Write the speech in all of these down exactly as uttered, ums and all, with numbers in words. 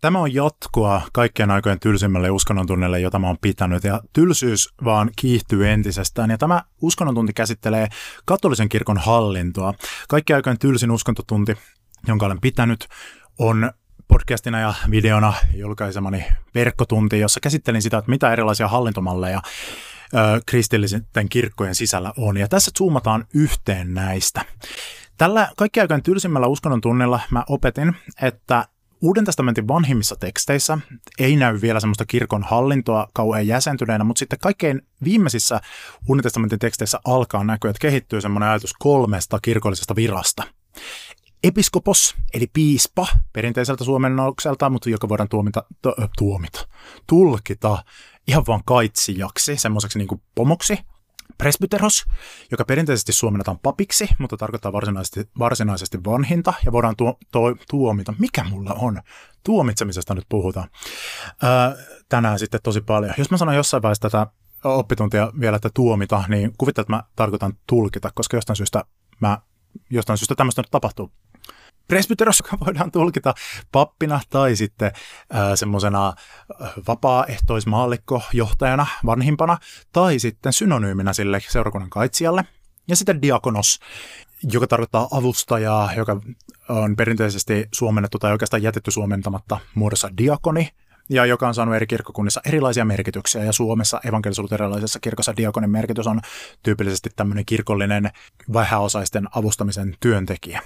Tämä on jatkoa kaikkien aikojen tylsimmälle uskonnontunnille, jota mä oon pitänyt, ja tylsyys vaan kiihtyy entisestään, ja tämä uskonnontunti käsittelee katolisen kirkon hallintoa. Kaikkien aikojen tylsin uskontotunti, jonka olen pitänyt, on podcastina ja videona julkaisemani verkkotunti, jossa käsittelin sitä, että mitä erilaisia hallintomalleja ö, kristillisten kirkkojen sisällä on, ja tässä zoomataan yhteen näistä. Tällä kaikkien aikojen tylsimmällä uskonnontunnilla mä opetin, että Uuden testamentin vanhimmissa teksteissä ei näy vielä semmoista kirkon hallintoa kauhean jäsentyneenä, mutta sitten kaikkein viimeisissä Uuden testamentin teksteissä alkaa näkyä, että kehittyy semmoinen ajatus kolmesta kirkollisesta virasta. Episkopos, eli piispa, perinteiseltä suomennokselta, mutta joka voidaan tuomita, to, tuomita, tulkita ihan vaan kaitsijaksi, semmoiseksi niin kuin pomoksi. Presbyteros, joka perinteisesti suomennetaan papiksi, mutta tarkoittaa varsinaisesti, varsinaisesti vanhinta, ja voidaan tuo, tuo, tuomita. Mikä mulla on? Tuomitsemisesta nyt puhutaan. Öö, tänään sitten tosi paljon. Jos mä sanon jossain vaiheessa tätä oppituntia vielä, että tuomita, niin kuvittelen, että mä tarkoitan tulkita, koska jostain syystä, mä, jostain syystä tämmöistä nyt tapahtuu. Presbyteros, joka voidaan tulkita pappina tai sitten äh, semmoisena vapaaehtoismaallikkojohtajana, vanhimpana, tai sitten synonyyminä sille seurakunnan kaitsijalle. Ja sitten diakonos, joka tarkoittaa avustajaa, joka on perinteisesti suomennettu tai oikeastaan jätetty suomentamatta muodossa diakoni, ja joka on saanut eri kirkkokunnissa erilaisia merkityksiä, ja Suomessa evankelis-luterilaisessa kirkossa diakonin merkitys on tyypillisesti tämmöinen kirkollinen vähäosaisten avustamisen työntekijä.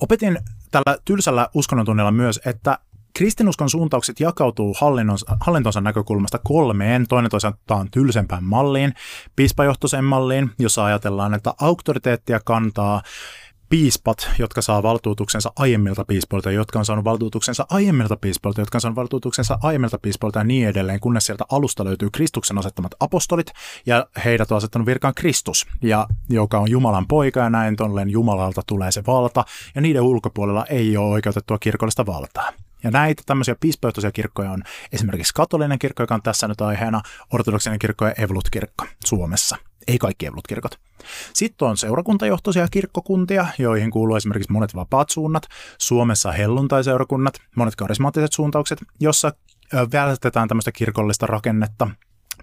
Opetin tällä tylsällä uskonnontunnilla myös, että kristinuskon suuntaukset jakautuu hallintonsa näkökulmasta kolmeen, toinen toisaaltaan tylsempään malliin, piispajohtoiseen malliin, jossa ajatellaan, että auktoriteettia kantaa piispat, jotka saa valtuutuksensa aiemmilta piispoilta, jotka on saanut valtuutuksensa aiemmilta piispoilta, jotka on saanut valtuutuksensa aiemmilta piispoilta ja niin edelleen, kunnes sieltä alusta löytyy Kristuksen asettamat apostolit ja heidät on asettanut virkaan Kristus, ja joka on Jumalan poika ja näin tolleen Jumalalta tulee se valta ja niiden ulkopuolella ei ole oikeutettua kirkollista valtaa. Ja näitä tämmöisiä piispajohtoisia kirkkoja on esimerkiksi katolinen kirkko, joka on tässä nyt aiheena, ortodoksinen kirkko ja evlut-kirkko Suomessa. Ei kaikki evlut-kirkot. Sitten on seurakuntajohtoisia kirkkokuntia, joihin kuuluu esimerkiksi monet vapaat suunnat, Suomessa helluntaiseurakunnat, monet karismaattiset suuntaukset, jossa vältetään tämmöistä kirkollista rakennetta,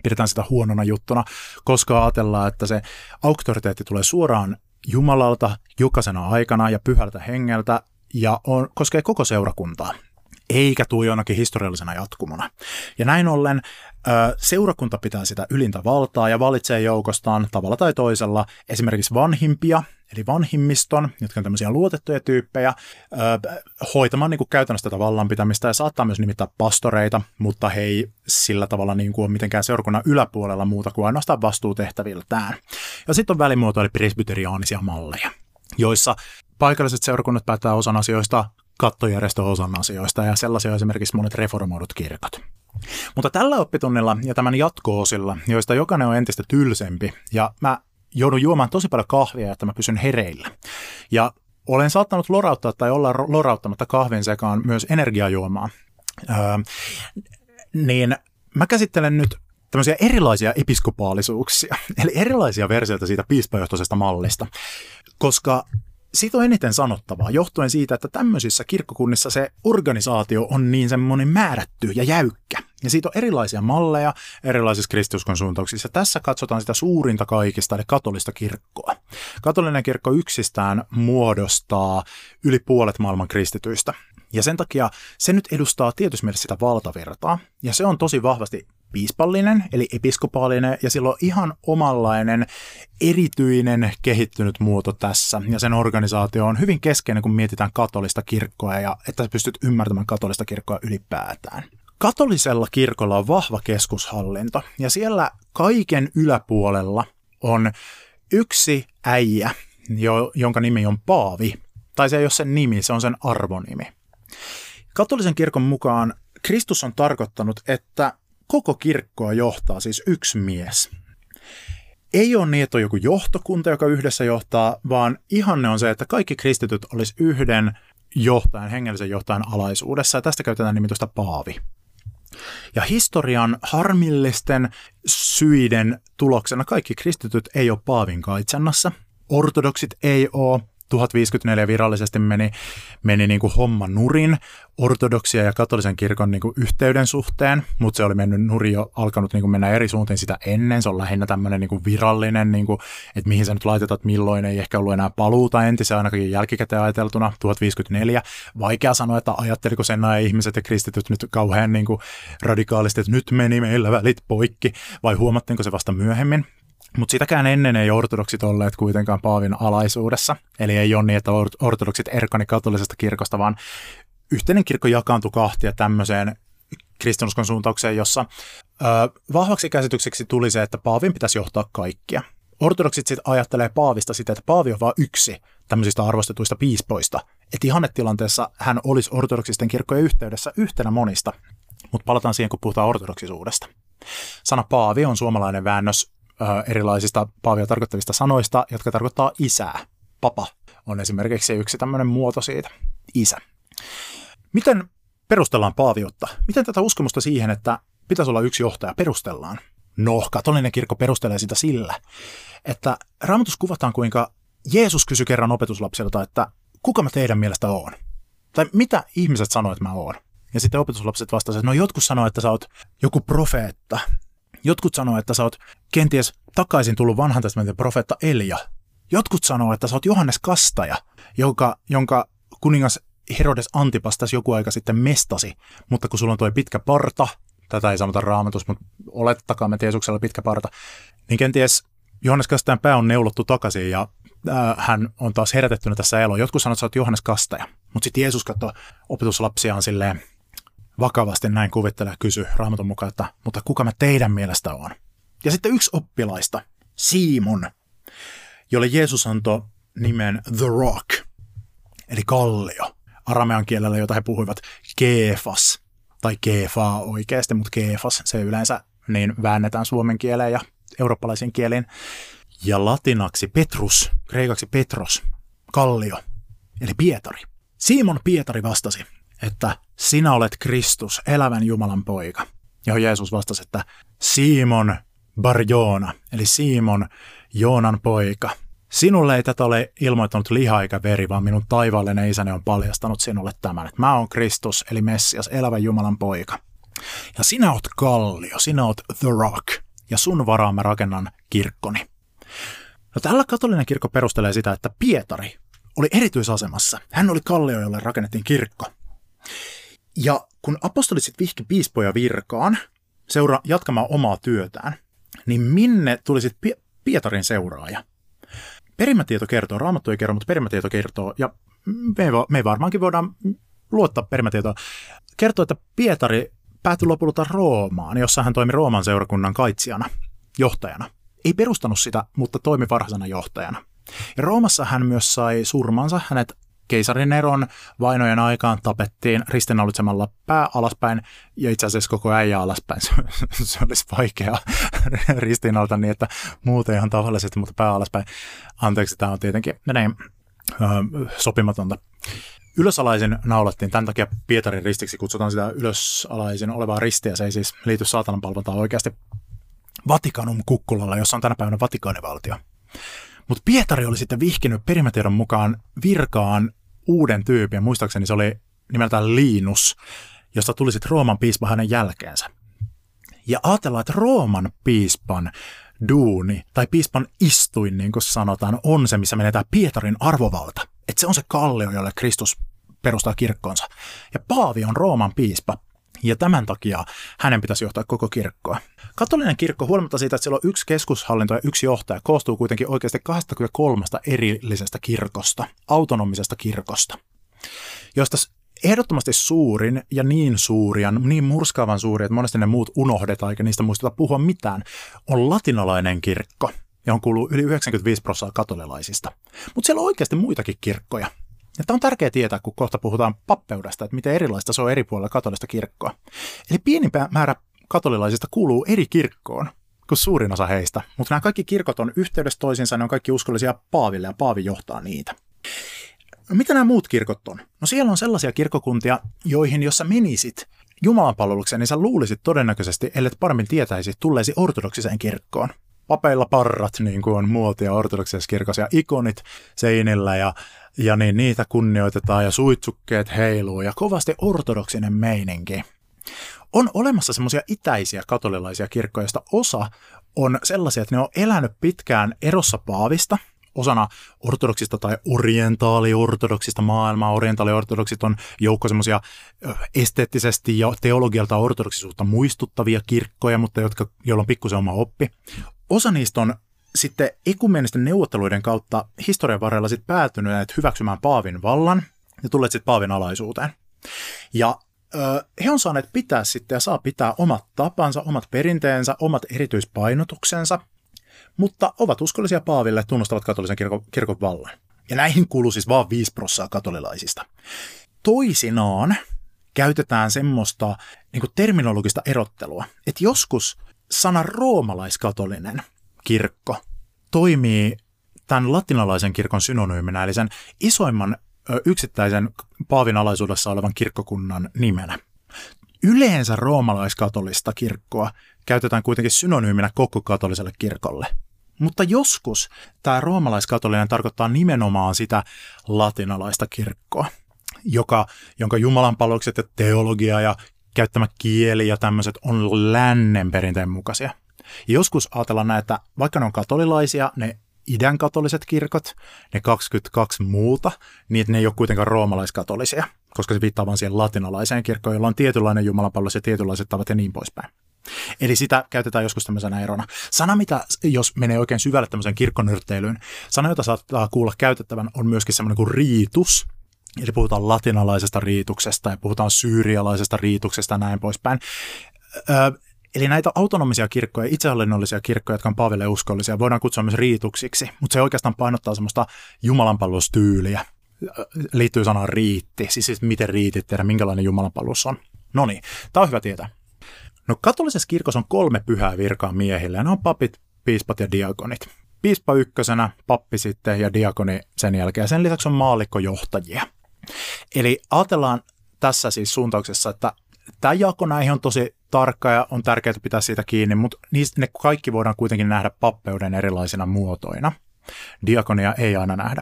pidetään sitä huonona juttuna, koska ajatellaan, että se auktoriteetti tulee suoraan Jumalalta jokaisena aikana ja pyhältä hengeltä ja on, koskee koko seurakuntaa. Eikä tule jonakin historiallisena jatkumona. Ja näin ollen seurakunta pitää sitä ylintä valtaa ja valitsee joukostaan tavalla tai toisella esimerkiksi vanhimpia, eli vanhimmiston, jotka on tämmöisiä luotettuja tyyppejä, hoitamaan niin kuin käytännössä tätä vallanpitämistä ja saattaa myös nimittää pastoreita, mutta he ei sillä tavalla niin kuin ole mitenkään seurakunnan yläpuolella muuta kuin ainoastaan vastuutehtäviltään. Ja sitten on välimuoto, eli presbyteriaanisia malleja, joissa paikalliset seurakunnat päättää osan asioista, kattojärjestö osan asioista ja sellaisia esimerkiksi monet reformoidut kirkot. Mutta tällä oppitunnilla ja tämän jatko-osilla, joista jokainen on entistä tylsempi ja mä joudun juomaan tosi paljon kahvia, että mä pysyn hereillä. Ja olen saattanut lorauttaa tai olla lorauttamatta kahvin sekaan myös energiajuomaa. Öö, niin mä käsittelen nyt tämmöisiä erilaisia episkopaalisuuksia, eli erilaisia versioita siitä piispajohtoisesta mallista, koska siitä on eniten sanottavaa, johtuen siitä, että tämmöisissä kirkkokunnissa se organisaatio on niin semmoinen määrätty ja jäykkä. Ja siitä on erilaisia malleja erilaisissa kristinuskon suuntauksissa. Tässä katsotaan sitä suurinta kaikista, eli katolista kirkkoa. Katolinen kirkko yksistään muodostaa yli puolet maailman kristityistä. Ja sen takia se nyt edustaa tietysti mielessä sitä valtavirtaa, ja se on tosi vahvasti piispallinen, eli episkopaalinen, ja sillä on ihan omanlainen erityinen kehittynyt muoto tässä, ja sen organisaatio on hyvin keskeinen, kun mietitään katolista kirkkoa, ja että sä pystyt ymmärtämään katolista kirkkoa ylipäätään. Katolisella kirkolla on vahva keskushallinto, ja siellä kaiken yläpuolella on yksi äijä, jo, jonka nimi on paavi, tai se ei ole sen nimi, se on sen arvonimi. Katolisen kirkon mukaan Kristus on tarkoittanut, että koko kirkkoa johtaa siis yksi mies. Ei ole niin, että on joku johtokunta, joka yhdessä johtaa, vaan ihanne on se, että kaikki kristityt olisi yhden johtajan, hengellisen johtajan alaisuudessa, ja tästä käytetään nimitystä paavi. Ja historian harmillisten syiden tuloksena kaikki kristityt ei ole paavin kaitsennassa. Ortodoksit ei ole. tuhat viisikymmentäneljä virallisesti meni, meni niin kuin homma nurin ortodoksia ja katolisen kirkon niin kuin yhteyden suhteen, mutta se oli mennyt nurin jo, alkanut niin kuin mennä eri suuntiin sitä ennen. Se on lähinnä tämmöinen niin kuin virallinen, niin kuin, että mihin sä nyt laitetaan, että milloin ei ehkä ollut enää paluuta entiseen, ainakin jälkikäteen ajateltuna, tuhat viisikymmentäneljä. Vaikea sanoa, että ajatteliko sen nämä ihmiset ja kristityt nyt kauhean niin kuin radikaalisti, että nyt meni meillä välit poikki, vai huomattiinko se vasta myöhemmin? Mutta sitäkään ennen ei ortodoksit olleet kuitenkaan paavin alaisuudessa. Eli ei ole niin, että ortodoksit erkani katolisesta kirkosta, vaan yhteinen kirkko jakaantui kahtia tämmöiseen kristinuskon suuntaukseen, jossa ö, vahvaksi käsitykseksi tuli se, että paavin pitäisi johtaa kaikkia. Ortodoksit sitten ajattelee paavista sitä, että paavi on vain yksi tämmöisistä arvostetuista piispoista. Että ihannetilanteessa hän olisi ortodoksisten kirkkojen yhteydessä yhtenä monista. Mutta palataan siihen, kun puhutaan ortodoksisuudesta. Sana paavi on suomalainen väännös erilaisista paavia tarkoittavista sanoista, jotka tarkoittaa isää. Papa on esimerkiksi yksi tämmöinen muoto siitä, isä. Miten perustellaan paaviutta? Miten tätä uskomusta siihen, että pitäisi olla yksi johtaja, perustellaan? No, katolinen kirkko perustelee sitä sillä, että Raamatussa kuvataan, kuinka Jeesus kysyi kerran opetuslapsilta, että kuka mä teidän mielestä oon? Tai mitä ihmiset sanoo, että mä oon? Ja sitten opetuslapset vastasivat, että no jotkut sanoo, että sä oot joku profeetta. Jotkut sanoo, että sä oot kenties takaisin tullut vanhan testamentin profeetta Elja. Jotkut sanoo, että sä oot Johannes Kastaja, jonka, jonka kuningas Herodes Antipas tässä joku aika sitten mestasi. Mutta kun sulla on toi pitkä parta, tätä ei sanota Raamatussa, mutta olettakaa Jeesuksella pitkä parta, niin kenties Johannes Kastajan pää on neulottu takaisin ja äh, hän on taas herätettynä tässä eloon. Jotkut sanoo, että sä oot Johannes Kastaja, mutta sitten Jeesus katsoi opetuslapsiaan silleen, vakavasti näin kuvittelee ja kysy Raamatun mukaan, että mutta kuka mä teidän mielestä on? Ja sitten yksi oppilaista, Simon, jolle Jeesus antoi nimen The Rock, eli kallio. Aramean kielellä, jota he puhuivat, Keefas, tai Keefaa oikeasti, mutta Keefas, se yleensä niin väännetään suomen kieleen ja eurooppalaisiin kieliin. Ja latinaksi Petrus, kreikaksi Petros, kallio, eli Pietari. Simon Pietari vastasi, että sinä olet Kristus, elävän Jumalan poika. Ja Jeesus vastasi, että Simon Barjoona, eli Simon Joonan poika. Sinulle ei tätä ole ilmoittanut liha eikä veri, vaan minun taivaallinen isäni on paljastanut sinulle tämän. Että mä oon Kristus, eli Messias, elävän Jumalan poika. Ja sinä oot kallio, sinä oot The Rock, ja sun varaan mä rakennan kirkkoni. No tällä katolinen kirkko perustelee sitä, että Pietari oli erityisasemassa. Hän oli kallio, jolle rakennettiin kirkko. Ja kun apostolit sitten vihki piispoja virkaan seura- jatkamaan omaa työtään, niin minne tuli sitten Pie- Pietarin seuraaja? Perimätieto kertoo, Raamattu ei kerro, mutta perimätieto kertoo, ja me, me varmaankin voidaan luottaa perimätietoa, kertoo, että Pietari päätyi lopulta Roomaan, jossa hän toimi Rooman seurakunnan kaitsijana, johtajana. Ei perustanut sitä, mutta toimi varhaisena johtajana. Ja Roomassa hän myös sai surmansa, hänet Keisarin Neron vainojen aikaan tapettiin ristinnaulitsemalla pää alaspäin ja itse asiassa koko äijä alaspäin. Se, se olisi vaikea ristinnaulita niin, että muuten ihan tavallisesti, mutta pää alaspäin. Anteeksi, tämä on tietenkin näin, öö, sopimatonta. Ylösalaisin naulattiin, tämän takia Pietarin ristiksi kutsutaan sitä ylösalaisin olevaa ristiä. Se ei siis liity saatanan palvontaan oikeasti Vatikanum kukkulalla, jossa on tänä päivänä Vatikaanivaltio. Mutta Pietari oli sitten vihkinyt perimätiedon mukaan virkaan uuden tyypin, muistaakseni se oli nimeltään Linus, josta tuli sitten Rooman piispa hänen jälkeensä. Ja ajatellaan, että Rooman piispan duuni, tai piispan istuin, niin kuin sanotaan, on se, missä menetään Pietarin arvovalta. Että se on se kallio, jolle Kristus perustaa kirkkoonsa. Ja paavi on Rooman piispa. Ja tämän takia hänen pitäisi johtaa koko kirkkoa. Katolinen kirkko, huolimatta siitä, että siellä on yksi keskushallinto ja yksi johtaja, koostuu kuitenkin oikeasti kaksikymmentäkolme erillisestä kirkosta, autonomisesta kirkosta, josta ehdottomasti suurin ja niin suuria, niin murskaavan suuri, että monesti ne muut unohdetaan eikä niistä muisteta puhua mitään, on latinalainen kirkko, johon kuuluu yli yhdeksänkymmentäviisi prosenttia katolilaisista. Mutta siellä on oikeasti muitakin kirkkoja. Ja tämä on tärkeää tietää, kun kohta puhutaan pappeudesta, että miten erilaista se on eri puolella katolista kirkkoa. Eli pieni määrä katolilaisista kuuluu eri kirkkoon kuin suurin osa heistä, mutta nämä kaikki kirkot on yhteydessä toisiinsa, ne on kaikki uskollisia paaville ja paavi johtaa niitä. No, mitä nämä muut kirkot on? No siellä on sellaisia kirkkokuntia, joihin jos sä menisit Jumalan palvelukseen, niin sä luulisit todennäköisesti, ellet paremmin tietäisi, tulleesi ortodoksiseen kirkkoon. Papeilla parrat, niin kuin on muotia ortodoksisessa kirkossa, ja ikonit seinillä ja, ja niin, niitä kunnioitetaan ja suitsukkeet heiluu ja kovasti ortodoksinen meininki. On olemassa semmoisia itäisiä katolilaisia kirkkoja, joista osa on sellaisia, että ne on elänyt pitkään erossa paavista, osana ortodoksista tai orientaaliortodoksista maailmaa. Orientaaliortodoksit on joukko semmoisia esteettisesti ja teologialta ortodoksisuutta muistuttavia kirkkoja, mutta jotka, joilla on pikkusen oma oppi. Osa niistä on sitten ekumeenisten neuvotteluiden kautta historian varrella sit päätyneet hyväksymään paavin vallan ja tulleet sitten paavin alaisuuteen. Ja ö, he on saaneet pitää sitten ja saa pitää omat tapansa, omat perinteensä, omat erityispainotuksensa, mutta ovat uskollisia paaville, tunnustavat katolisen kirkon, kirkon vallan. Ja näihin kuuluu siis vain viisi prosenttia katolilaisista. Toisinaan käytetään semmoista niin kuin terminologista erottelua, että joskus sana roomalaiskatolinen kirkko toimii tämän latinalaisen kirkon synonyyminä, eli sen isoimman yksittäisen paavin alaisuudessa olevan kirkkokunnan nimenä. Yleensä roomalaiskatolista kirkkoa käytetään kuitenkin synonyyminä koko katoliselle kirkolle. Mutta joskus tämä roomalaiskatolinen tarkoittaa nimenomaan sitä latinalaista kirkkoa, joka, jonka jumalanpalvelukset ja teologia ja käyttämä kieli ja tämmöiset on lännen perinteen mukaisia. Ja joskus ajatellaan näitä, että vaikka ne on katolilaisia, ne idän katoliset kirkot, ne kaksikymmentäkaksi muuta, niin ne ei ole kuitenkaan roomalaiskatolisia, koska se viittaa vain siihen latinalaiseen kirkkoon, jolla on tietynlainen jumalanpalvelus ja tietynlaiset tavat ja niin poispäin. Eli sitä käytetään joskus tämmöisenä erona. Sana, mitä jos menee oikein syvälle tämmöiseen kirkkonyrtteilyyn, sana, jota saattaa kuulla käytettävän, on myöskin semmoinen kuin riitus. Eli puhutaan latinalaisesta riituksesta ja puhutaan syyrialaisesta riituksesta ja näin poispäin. Öö, eli näitä autonomisia kirkkoja, itsehallinnollisia kirkkoja, jotka on paaville uskollisia, voidaan kutsua myös riituksiksi, mutta se oikeastaan painottaa semmoista jumalanpalvelustyyliä. Liittyy sanaan riitti, siis, siis miten riitit tehdään, minkälainen jumalanpalvelus on. No niin, tämä on hyvä tietää. No katolisessa kirkossa on kolme pyhää virkaa miehille, ja ne on papit, piispat ja diakonit. Piispa ykkösenä, pappi sitten ja diakoni sen jälkeen. Sen lisäksi on maallikkojohtajia. Eli ajatellaan tässä siis suuntauksessa, että tämä jako näihin on tosi tarkka ja on tärkeää pitää siitä kiinni, mutta niistä ne kaikki voidaan kuitenkin nähdä pappeuden erilaisina muotoina. Diakonia ei aina nähdä.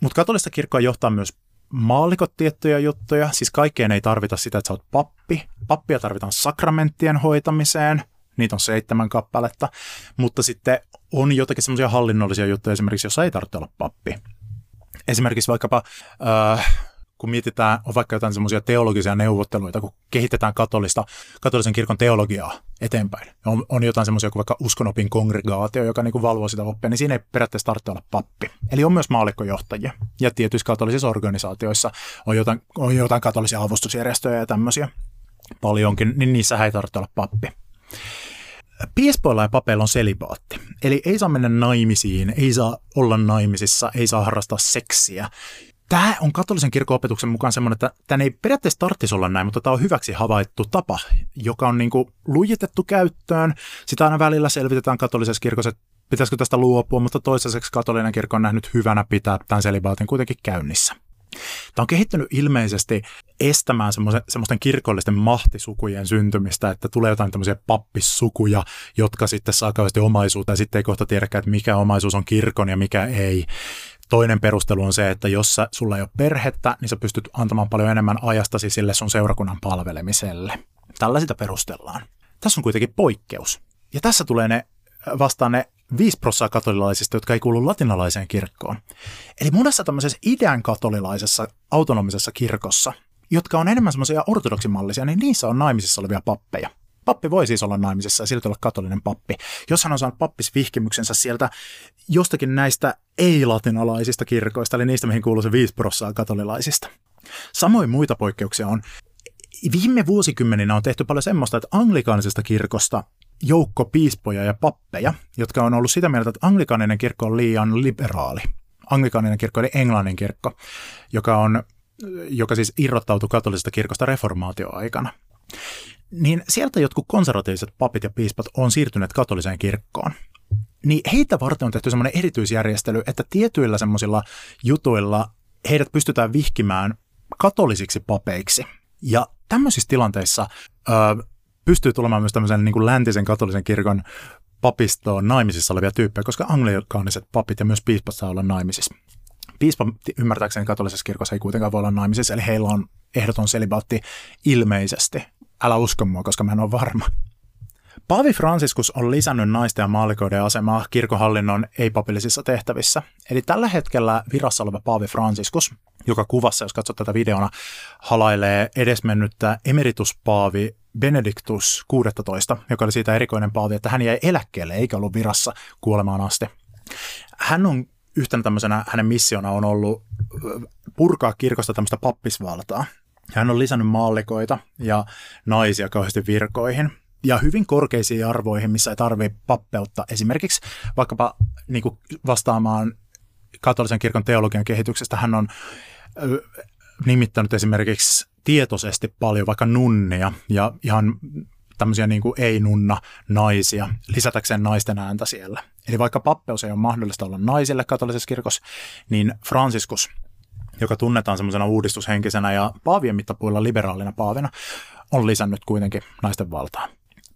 Mutta katolista kirkkoa johtaa myös maallikot tiettyjä juttuja, siis kaikkeen ei tarvita sitä, että sä oot pappi. Pappia tarvitaan sakramenttien hoitamiseen, niitä on seitsemän kappaletta, mutta sitten on jotakin semmoisia hallinnollisia juttuja esimerkiksi, jossa ei tarvitse olla pappi. Esimerkiksi vaikkapa, äh, kun mietitään, on vaikka jotain semmoisia teologisia neuvotteluita, kun kehitetään katolista, katolisen kirkon teologiaa eteenpäin. On, on jotain semmoisia kuin vaikka uskonopin kongregaatio, joka niin kuin valvoo sitä oppia, niin siinä ei periaatteessa tarvitse olla pappi. Eli on myös maallikkojohtajia. Ja tietyissä katolisissa organisaatioissa on jotain, on jotain katolisia avustusjärjestöjä ja tämmöisiä paljonkin, niin niissä ei tarvitse olla pappi. Piispoilla ja papeilla on selibaatti, eli ei saa mennä naimisiin, ei saa olla naimisissa, ei saa harrastaa seksiä. Tämä on katolisen kirkon opetuksen mukaan semmoinen, että tämän ei periaatteessa tarvitsisi olla näin, mutta tämä on hyväksi havaittu tapa, joka on niin kuin lujitettu käyttöön. Sitä aina välillä selvitetään katolisessa kirkossa, että pitäisikö tästä luopua, mutta toistaiseksi katolinen kirkko on nähnyt hyvänä pitää tämän selibaatin kuitenkin käynnissä. Tämä on kehittynyt ilmeisesti estämään semmoisten kirkollisten mahtisukujen syntymistä, että tulee jotain tämmöisiä pappissukuja, jotka sitten saa kauheasti omaisuutta ja sitten ei kohta tiedäkään, että mikä omaisuus on kirkon ja mikä ei. Toinen perustelu on se, että jos sä, sulla ei ole perhettä, niin sä pystyt antamaan paljon enemmän ajastasi sille sun seurakunnan palvelemiselle. Tällä sitä perustellaan. Tässä on kuitenkin poikkeus. Ja tässä tulee ne, vastaan ne viisi prosenttia katolilaisista, jotka ei kuulu latinalaiseen kirkkoon. Eli monessa tämmöisessä idän katolilaisessa autonomisessa kirkossa, jotka on enemmän semmoisia ortodoksimallisia, niin niissä on naimisissa olevia pappeja. Pappi voi siis olla naimisissa ja silti olla katolinen pappi, jos hän on saanut pappisvihkimyksensä sieltä jostakin näistä ei-latinalaisista kirkoista, eli niistä, mihin kuuluu se viisi prosenttia katolilaisista. Samoin muita poikkeuksia on. Viime vuosikymmeninä on tehty paljon semmoista, että anglikaanisesta kirkosta joukko piispoja ja pappeja, jotka on ollut sitä mieltä, että anglikaaninen kirkko on liian liberaali. Anglikaaninen kirkko eli englannin kirkko, joka, on, joka siis irrottautui katolisesta kirkosta reformaatioaikana. Niin sieltä jotkut konservatiiviset papit ja piispat on siirtyneet katoliseen kirkkoon. Niin heitä varten on tehty semmoinen erityisjärjestely, että tietyillä semmoisilla jutuilla heidät pystytään vihkimään katolisiksi papeiksi. Ja tämmöisissä tilanteissa ö, pystyy tulemaan myös tämmöisen niin kuin läntisen katolisen kirkon papistoon naimisissa olevia tyyppejä, koska anglikaaniset papit ja myös piispat saa olla naimisissa. Piispa ymmärtääkseni katolisessa kirkossa ei kuitenkaan voi olla naimisissa, eli heillä on ehdoton selibaatti ilmeisesti. Älä usko mua, koska mä en ole varma. Paavi Franciscus on lisännyt naisten ja maallikoiden asemaa kirkonhallinnon ei-papillisissa tehtävissä. Eli tällä hetkellä virassa oleva Paavi Franciscus, joka kuvassa, jos katsot tätä videona, halailee edesmennyttä emerituspaavi Benedictus kuusitoista, joka oli siitä erikoinen paavi, että hän jäi eläkkeelle eikä ollut virassa kuolemaan asti. Hän on yhtenä tämmöisenä, hänen missiona on ollut purkaa kirkosta tämmöistä pappisvaltaa. Hän on lisännyt maallikoita ja naisia kauheasti virkoihin ja hyvin korkeisiin arvoihin, missä ei tarvitse pappeutta. Esimerkiksi vaikkapa niin kuin vastaamaan katolisen kirkon teologian kehityksestä hän on nimittänyt esimerkiksi tietoisesti paljon vaikka nunnia ja ihan tämmöisiä niin kuin ei-nunna naisia, lisätäkseen naisten ääntä siellä. Eli vaikka pappeus ei ole mahdollista olla naisille katolisessa kirkossa, niin Franciscus, joka tunnetaan semmoisena uudistushenkisenä ja paavien mittapuilla liberaalina paavina, on lisännyt kuitenkin naisten valtaa.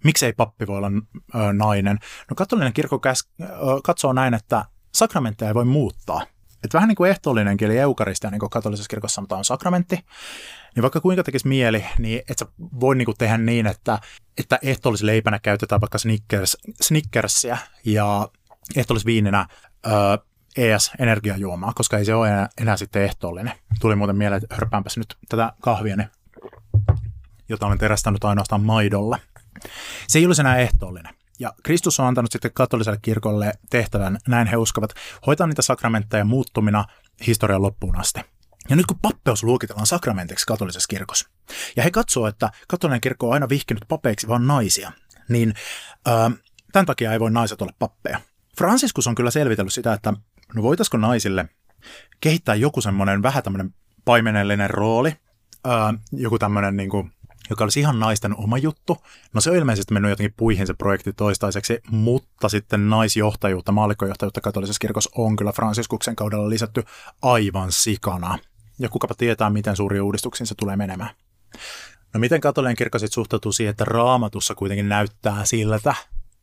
Miksei pappi voi olla ö, nainen? No katolinen kirkko käs, ö, katsoo näin, että sakramentteja ei voi muuttaa. Et vähän niin kuin ehtoollinenkin, eli eukaristia, niin kuin katolisessa kirkossa sanotaan, on sakramentti. Niin vaikka kuinka tekisi mieli, niin et sä voi niin kuin tehdä niin, että, että ehtoollisleipänä käytetään vaikka Snickers, Snickersia ja ehtoollisviininä ö, E S-energiajuomaa, koska ei se ole enää, enää sitten ehtoollinen. Tuli muuten mieleen, että hörpäänpäs nyt tätä kahviani, jota olen terästänyt ainoastaan maidolla. Se ei olisi enää ehtoollinen. Ja Kristus on antanut sitten katoliselle kirkolle tehtävän, näin he uskovat, hoitaa niitä sakramentteja muuttumina historian loppuun asti. Ja nyt kun pappeus luokitellaan sakramentiksi katolisessa kirkossa, ja he katsoo, että katolinen kirkko on aina vihkinyt papeiksi vaan naisia, niin äh, tämän takia ei voi naiset olla pappeja. Franciscus on kyllä selvitellyt sitä, että no voitaisiko naisille kehittää joku semmoinen vähän tämmöinen paimenellinen rooli, ää, joku tämmöinen, niin kuin, joka olisi ihan naisten oma juttu. No se on ilmeisesti mennyt jotenkin puihin se projekti toistaiseksi, mutta sitten naisjohtajuutta, maallikkojohtajuutta katolisessa kirkossa on kyllä Franciscuksen kaudella lisätty aivan sikana. Ja kukapa tietää, miten suuriin uudistuksiin se tulee menemään. No miten katolinen kirkko sitten suhtautuu siihen, että Raamatussa kuitenkin näyttää siltä,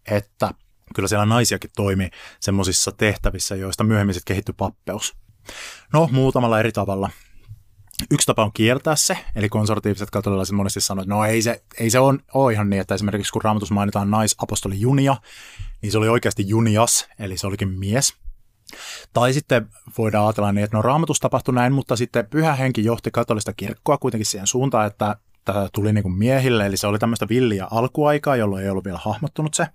että kyllä siellä naisiakin toimi semmoisissa tehtävissä, joista myöhemmin sitten kehittyi pappeus. No, muutamalla eri tavalla. Yksi tapa on kiertää se, eli konservatiiviset katolilaiset monesti sanoo, että no ei se, ei se on, ole ihan niin, että esimerkiksi kun Raamatussa mainitaan naisapostoli Junia, niin se oli oikeasti Junias, eli se olikin mies. Tai sitten voidaan ajatella niin, että no Raamatussa tapahtui näin, mutta sitten pyhä henki johti katolista kirkkoa kuitenkin siihen suuntaan, että tämä tuli niin kuin miehille, eli se oli tämmöistä villiä alkuaikaa, jolloin ei ollut vielä hahmottunut se.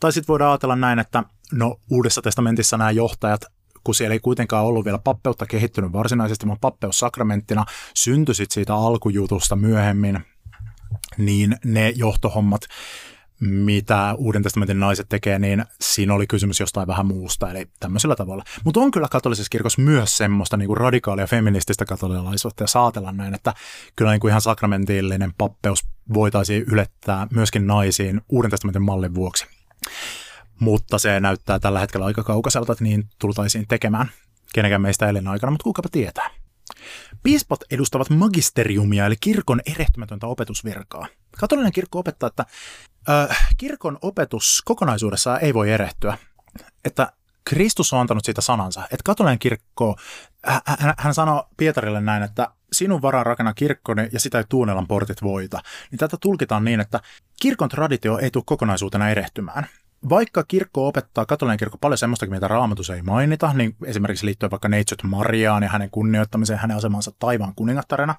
Tai sitten voidaan ajatella näin, että no Uudessa testamentissa nämä johtajat, kun siellä ei kuitenkaan ollut vielä pappeutta kehittynyt varsinaisesti, vaan pappeussakramenttina syntyi sitten siitä alkujutusta myöhemmin, niin ne johtohommat, mitä Uuden testamentin naiset tekee, niin siinä oli kysymys jostain vähän muusta, eli tämmöisellä tavalla. Mutta on kyllä katolisessa kirkossa myös semmoista niin kuin radikaalia feminististä katolilaisuutta, ja saatella näin, että kyllä niin kuin ihan sakramentillinen pappeus voitaisiin ylettää myöskin naisiin Uuden testamentin mallin vuoksi. Mutta se näyttää tällä hetkellä aika kaukaiselta, että niin tultaisiin tekemään kenenkään meistä elinaikana, mutta kuukapa tietää. Piispat edustavat magisteriumia, eli kirkon erehtymätöntä opetusvirkaa. Katolinen kirkko opettaa, että kirkon opetus kokonaisuudessaan ei voi erehtyä, että Kristus on antanut siitä sanansa, että katolinen kirkko, hän, hän sanoi Pietarille näin, että sinun varaan rakenna kirkkoni ja sitä ei Tuunelan portit voita, niin tätä tulkitaan niin, että kirkon traditio ei tule kokonaisuutena erehtymään, Vaikka kirkko opettaa, katolinen kirkko, paljon semmoistakin, mitä Raamatussa ei mainita, niin esimerkiksi liittyen vaikka neitsyt Mariaan ja hänen kunnioittamiseen, hänen asemansa taivaan kuningattarena,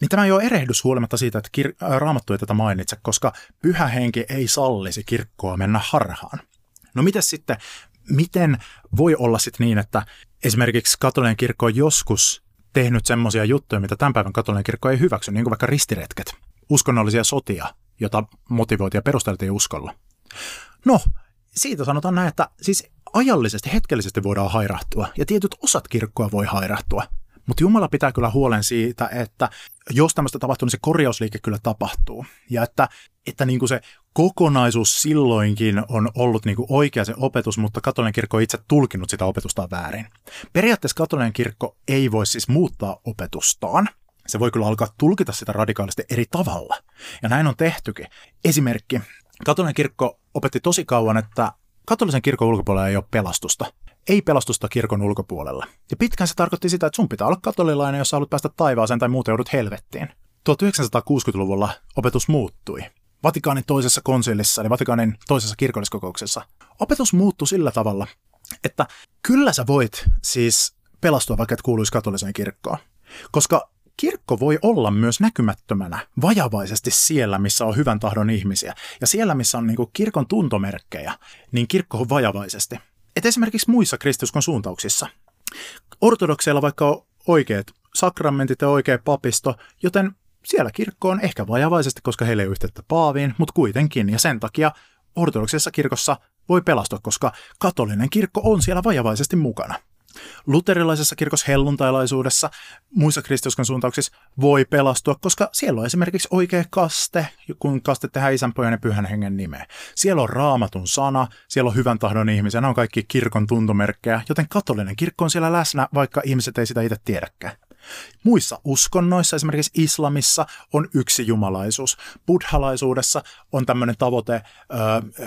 niin tämä ei ole erehdys huolimatta siitä, että kir- Raamattu ei tätä mainitse, koska pyhä henki ei sallisi kirkkoa mennä harhaan. No mites sitten, miten voi olla sitten niin, että esimerkiksi katolinen kirkko on joskus tehnyt semmoisia juttuja, mitä tämän päivän katolinen kirkko ei hyväksy, niin kuin vaikka ristiretket, uskonnollisia sotia, jota motivoitiin ja perusteltiin uskolla. No, siitä sanotaan näin, että siis ajallisesti, hetkellisesti voidaan hairahtua, ja tietyt osat kirkkoa voi hairahtua. Mutta Jumala pitää kyllä huolen siitä, että jos tämmöistä tapahtuu, niin se korjausliike kyllä tapahtuu. Ja että, että niin kuin se kokonaisuus silloinkin on ollut niin kuin oikea se opetus, mutta katolinen kirkko on itse tulkinut sitä opetusta väärin. Periaatteessa katolinen kirkko ei voi siis muuttaa opetustaan. Se voi kyllä alkaa tulkita sitä radikaalisti eri tavalla. Ja näin on tehtykin. Esimerkki. Katolinen kirkko opetti tosi kauan, että katolisen kirkon ulkopuolella ei ole pelastusta. Ei pelastusta kirkon ulkopuolella. Ja pitkään se tarkoitti sitä, että sun pitää olla katolilainen, jos sä haluat päästä taivaaseen tai muuten joudut helvettiin. tuhatyhdeksänsataakuusikymmentäluvulla opetus muuttui. Vatikaanin toisessa konsilissa, eli Vatikaanin toisessa kirkolliskokouksessa, opetus muuttui sillä tavalla, että kyllä sä voit siis pelastua, vaikka et kuuluisi katoliseen kirkkoon. Koska kirkko voi olla myös näkymättömänä, vajavaisesti siellä, missä on hyvän tahdon ihmisiä. Ja siellä, missä on niin kuin kirkon tuntomerkkejä, niin kirkko on vajavaisesti. Et esimerkiksi muissa kristiuskon suuntauksissa. Ortodokseilla vaikka on oikeat sakramentit ja oikea papisto, joten siellä kirkko on ehkä vajavaisesti, koska heillä ei ole yhteyttä paaviin, mutta kuitenkin. Ja sen takia ortodoksessa kirkossa voi pelastua, koska katolinen kirkko on siellä vajavaisesti mukana. Luterilaisessa kirkossa, helluntailaisuudessa, muissa kristiuskon suuntauksissa voi pelastua, koska siellä on esimerkiksi oikea kaste, kun kaste tehdään Isän, Pojan ja Pyhän Hengen nimeä. Siellä on Raamatun sana, siellä on hyvän tahdon ihmisiä, nämä on kaikki kirkon tuntomerkkejä, joten katolinen kirkko on siellä läsnä, vaikka ihmiset ei sitä itse tiedäkään. Muissa uskonnoissa, esimerkiksi islamissa, on yksi jumalaisuus. Buddhalaisuudessa on tämmöinen tavoite ö,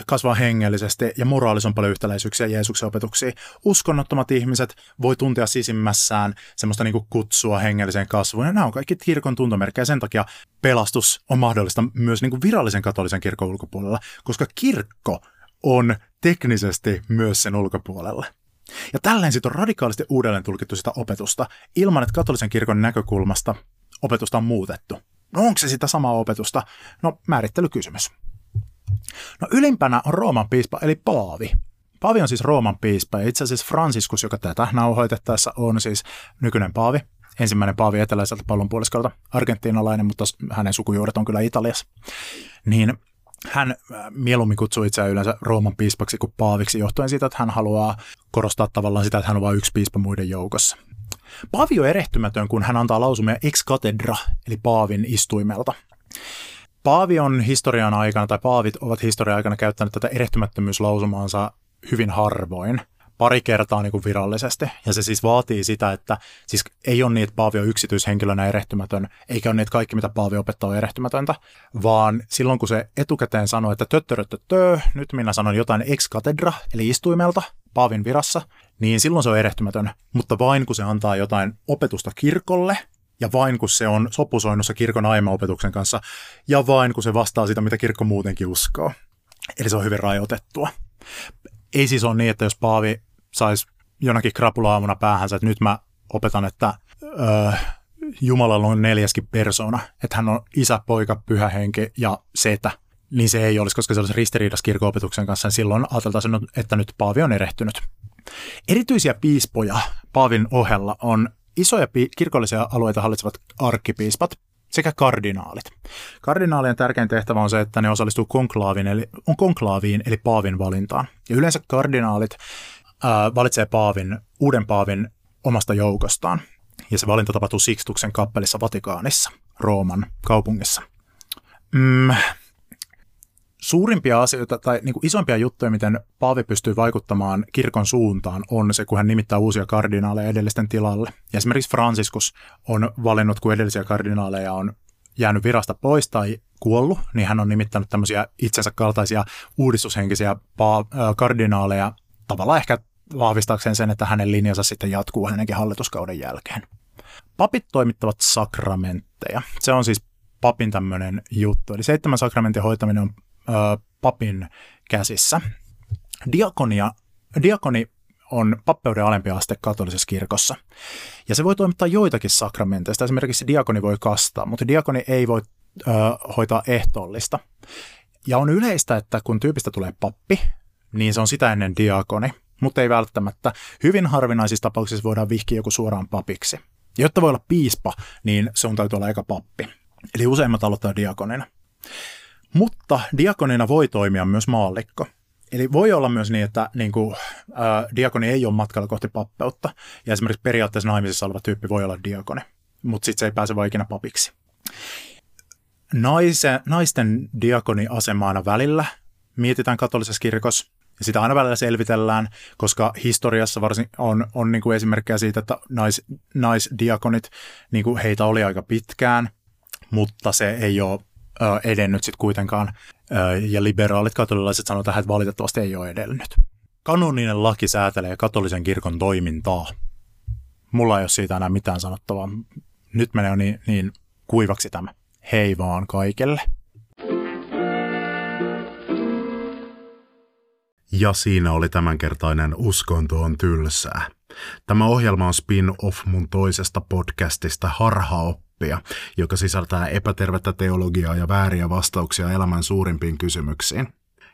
kasvaa hengellisesti ja moraalissa on paljon yhtäläisyyksiä Jeesuksen opetuksiin. Uskonnottomat ihmiset voi tuntea sisimmässään semmoista niin kuin kutsua hengelliseen kasvuun. Ja nämä on kaikki kirkon tuntomerkkejä. Sen takia pelastus on mahdollista myös niin kuin virallisen katolisen kirkon ulkopuolella, koska kirkko on teknisesti myös sen ulkopuolella. Ja tälleen sitten on radikaalisti uudelleen tulkittu sitä opetusta, ilman että katolisen kirkon näkökulmasta opetusta on muutettu. No onko se sitä samaa opetusta? No määrittelykysymys. No ylimpänä on Rooman piispa eli paavi. Paavi on siis Rooman piispa ja itse asiassa Franciscus, joka tätä nauhoitettaessa on siis nykyinen paavi. Ensimmäinen paavi eteläiseltä pallonpuoliskolta, argentiinalainen, mutta hänen sukujuuret on kyllä Italiassa. Niin hän mieluummin kutsuu itseään yleensä Rooman piispaksi kuin paaviksi johtuen siitä, että hän haluaa korostaa tavallaan sitä, että hän on vain yksi piispa muiden joukossa. Paavi on erehtymätön, kun hän antaa lausumia ex cathedra, eli paavin istuimelta. Paavi on historian aikana, tai paavit ovat historian aikana käyttäneet tätä erehtymättömyyslausumaansa hyvin harvoin. Pari kertaa niin kuin virallisesti, ja se siis vaatii sitä, että siis ei ole niin, että paavi on yksityishenkilönä erehtymätön, eikä ole niin, että kaikki, mitä paavi opettaa, on erehtymätöntä, vaan silloin, kun se etukäteen sanoo, että töttöröttötö, nyt minä sanon jotain ex cathedra, eli istuimelta, paavin virassa, niin silloin se on erehtymätön, mutta vain kun se antaa jotain opetusta kirkolle, ja vain kun se on sopusoinnussa kirkon aiemaopetuksen kanssa, ja vain kun se vastaa sitä, mitä kirkko muutenkin uskoo. Eli se on hyvin rajoitettua. Ei siis ole niin, että jos paavi saisi jonakin krapula-aamuna päähänsä, että nyt mä opetan, että öö, Jumalalla on neljäskin persoona, että hän on Isä, Poika, Pyhä Henki ja Setä, niin se ei olisi, koska se olisi ristiriidassa kirko-opetuksen kanssa, niin silloin ajateltaisiin, että nyt paavi on erehtynyt. Erityisiä piispoja paavin ohella on isoja pi- kirkollisia alueita hallitsevat arkkipiispat sekä kardinaalit. Kardinaalien tärkein tehtävä on se, että ne osallistuu konklaaviin, eli, on konklaaviin, eli paavin valintaan. Ja yleensä kardinaalit valitsee paavin, uuden paavin omasta joukostaan, ja se valinta tapahtuu Sixtuksen kappelissa Vatikaanissa, Rooman kaupungissa. Mm. Suurimpia asioita tai niin kuin isompia juttuja, miten paavi pystyy vaikuttamaan kirkon suuntaan, on se, kun hän nimittää uusia kardinaaleja edellisten tilalle. Ja esimerkiksi Franciscus on valinnut, kun edellisiä kardinaaleja on jäänyt virasta pois tai kuollut, niin hän on nimittänyt tämmöisiä itsensä kaltaisia uudistushenkisiä pa- kardinaaleja, tavallaan ehkä vahvistaakseen sen, että hänen linjansa sitten jatkuu hänenkin hallituskauden jälkeen. Papit toimittavat sakramentteja. Se on siis papin tämmöinen juttu. Eli seitsemän sakramentin hoitaminen on ö, papin käsissä. Diakonia, diakoni on pappeuden alempi aste katolisessa kirkossa. Ja se voi toimittaa joitakin sakramenteista. Esimerkiksi diakoni voi kastaa, mutta diakoni ei voi ö, hoitaa ehtoollista. Ja on yleistä, että kun tyypistä tulee pappi, niin se on sitä ennen diakoni, mutta ei välttämättä. Hyvin harvinaisissa tapauksissa voidaan vihkiä joku suoraan papiksi. Jotta voi olla piispa, niin se on täytyy olla eka pappi. Eli useimmat aloittaa diakonina. Mutta diakonina voi toimia myös maallikko. Eli voi olla myös niin, että niin kuin, ää, diakoni ei ole matkalla kohti pappeutta. Ja esimerkiksi periaatteessa naimisissa oleva tyyppi voi olla diakoni, mutta sitten se ei pääse vaan ikinä papiksi. Naise, naisten diakoni-asema aina välillä mietitään katolisessa kirkossa. Sitä aina välillä selvitellään, koska historiassa varsin on, on niin kuin esimerkkejä siitä, että nais, naisdiakonit, niin kuin heitä oli aika pitkään, mutta se ei ole ö, edennyt sitten kuitenkaan. Ö, ja liberaalit katolilaiset sanoo tähän, että valitettavasti ei ole edennyt. Kanoninen laki säätelee katolisen kirkon toimintaa. Mulla ei ole siitä enää mitään sanottavaa. Nyt menee niin, niin kuivaksi tämä. Hei vaan kaikille. Ja siinä oli tämänkertainen Uskonto on tylsää. Tämä ohjelma on spin-off mun toisesta podcastista Harhaoppia, joka sisältää epätervettä teologiaa ja vääriä vastauksia elämän suurimpiin kysymyksiin.